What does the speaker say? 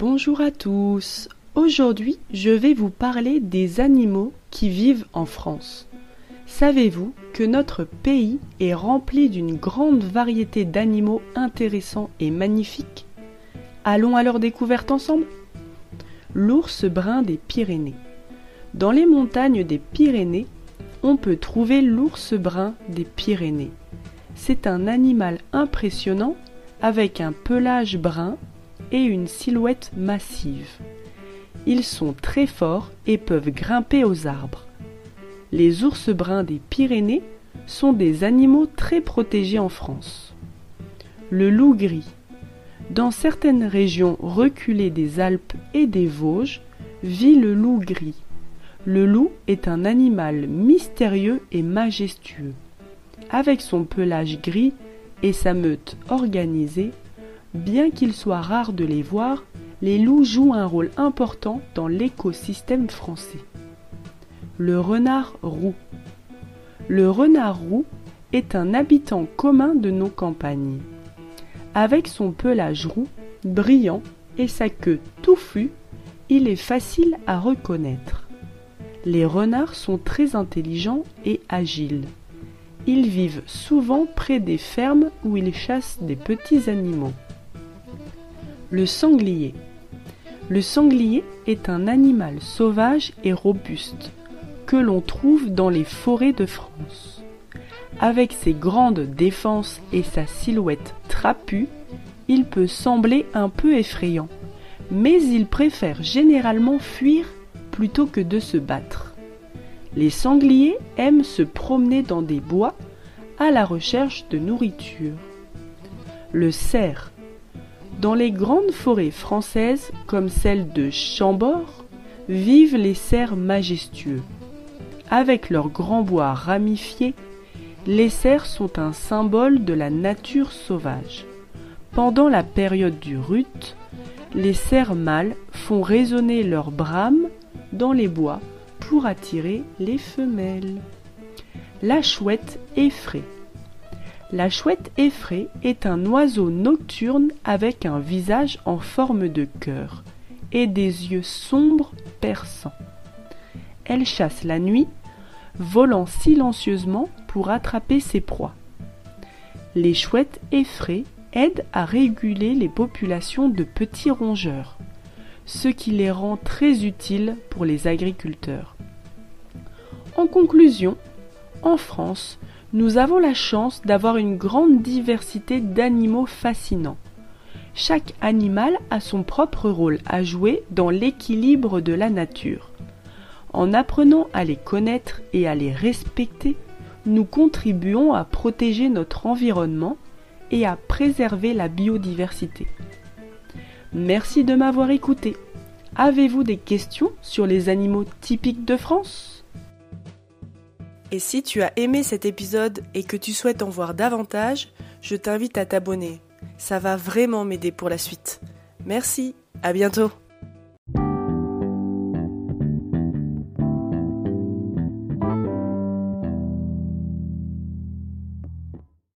Bonjour à tous. Aujourd'hui, je vais vous parler des animaux qui vivent en France. Savez-vous que notre pays est rempli d'une grande variété d'animaux intéressants et magnifiques? Allons à leur découverte ensemble. L'ours brun des Pyrénées. Dans les montagnes des Pyrénées, on peut trouver l'ours brun des Pyrénées. C'est un animal impressionnant avec un pelage brun et une silhouette massive. Ils sont très forts et peuvent grimper aux arbres. Les ours bruns des Pyrénées sont des animaux très protégés en France. Le loup gris. Dans certaines régions reculées des Alpes et des Vosges, vit le loup gris. Le loup est un animal mystérieux et majestueux. Avec son pelage gris et sa meute organisée, bien qu'il soit rare de les voir, les loups jouent un rôle important dans l'écosystème français. Le renard roux. Le renard roux est un habitant commun de nos campagnes. Avec son pelage roux, brillant et sa queue touffue, il est facile à reconnaître. Les renards sont très intelligents et agiles. Ils vivent souvent près des fermes où ils chassent des petits animaux. Le sanglier. Le sanglier est un animal sauvage et robuste que l'on trouve dans les forêts de France. Avec ses grandes défenses et sa silhouette trapue, il peut sembler un peu effrayant, mais il préfère généralement fuir plutôt que de se battre. Les sangliers aiment se promener dans des bois à la recherche de nourriture. Le cerf. Dans les grandes forêts françaises, comme celle de Chambord, vivent les cerfs majestueux. Avec leurs grands bois ramifiés, les cerfs sont un symbole de la nature sauvage. Pendant la période du rut, les cerfs mâles font résonner leurs brames dans les bois pour attirer les femelles. La chouette effraie. La chouette effraie est un oiseau nocturne avec un visage en forme de cœur et des yeux sombres perçants. Elle chasse la nuit, volant silencieusement pour attraper ses proies. Les chouettes effraies aident à réguler les populations de petits rongeurs, ce qui les rend très utiles pour les agriculteurs. En conclusion, en France, nous avons la chance d'avoir une grande diversité d'animaux fascinants. Chaque animal a son propre rôle à jouer dans l'équilibre de la nature. En apprenant à les connaître et à les respecter, nous contribuons à protéger notre environnement et à préserver la biodiversité. Merci de m'avoir écouté. Avez-vous des questions sur les animaux typiques de France ? Et si tu as aimé cet épisode et que tu souhaites en voir davantage, je t'invite à t'abonner. Ça va vraiment m'aider pour la suite. Merci, à bientôt.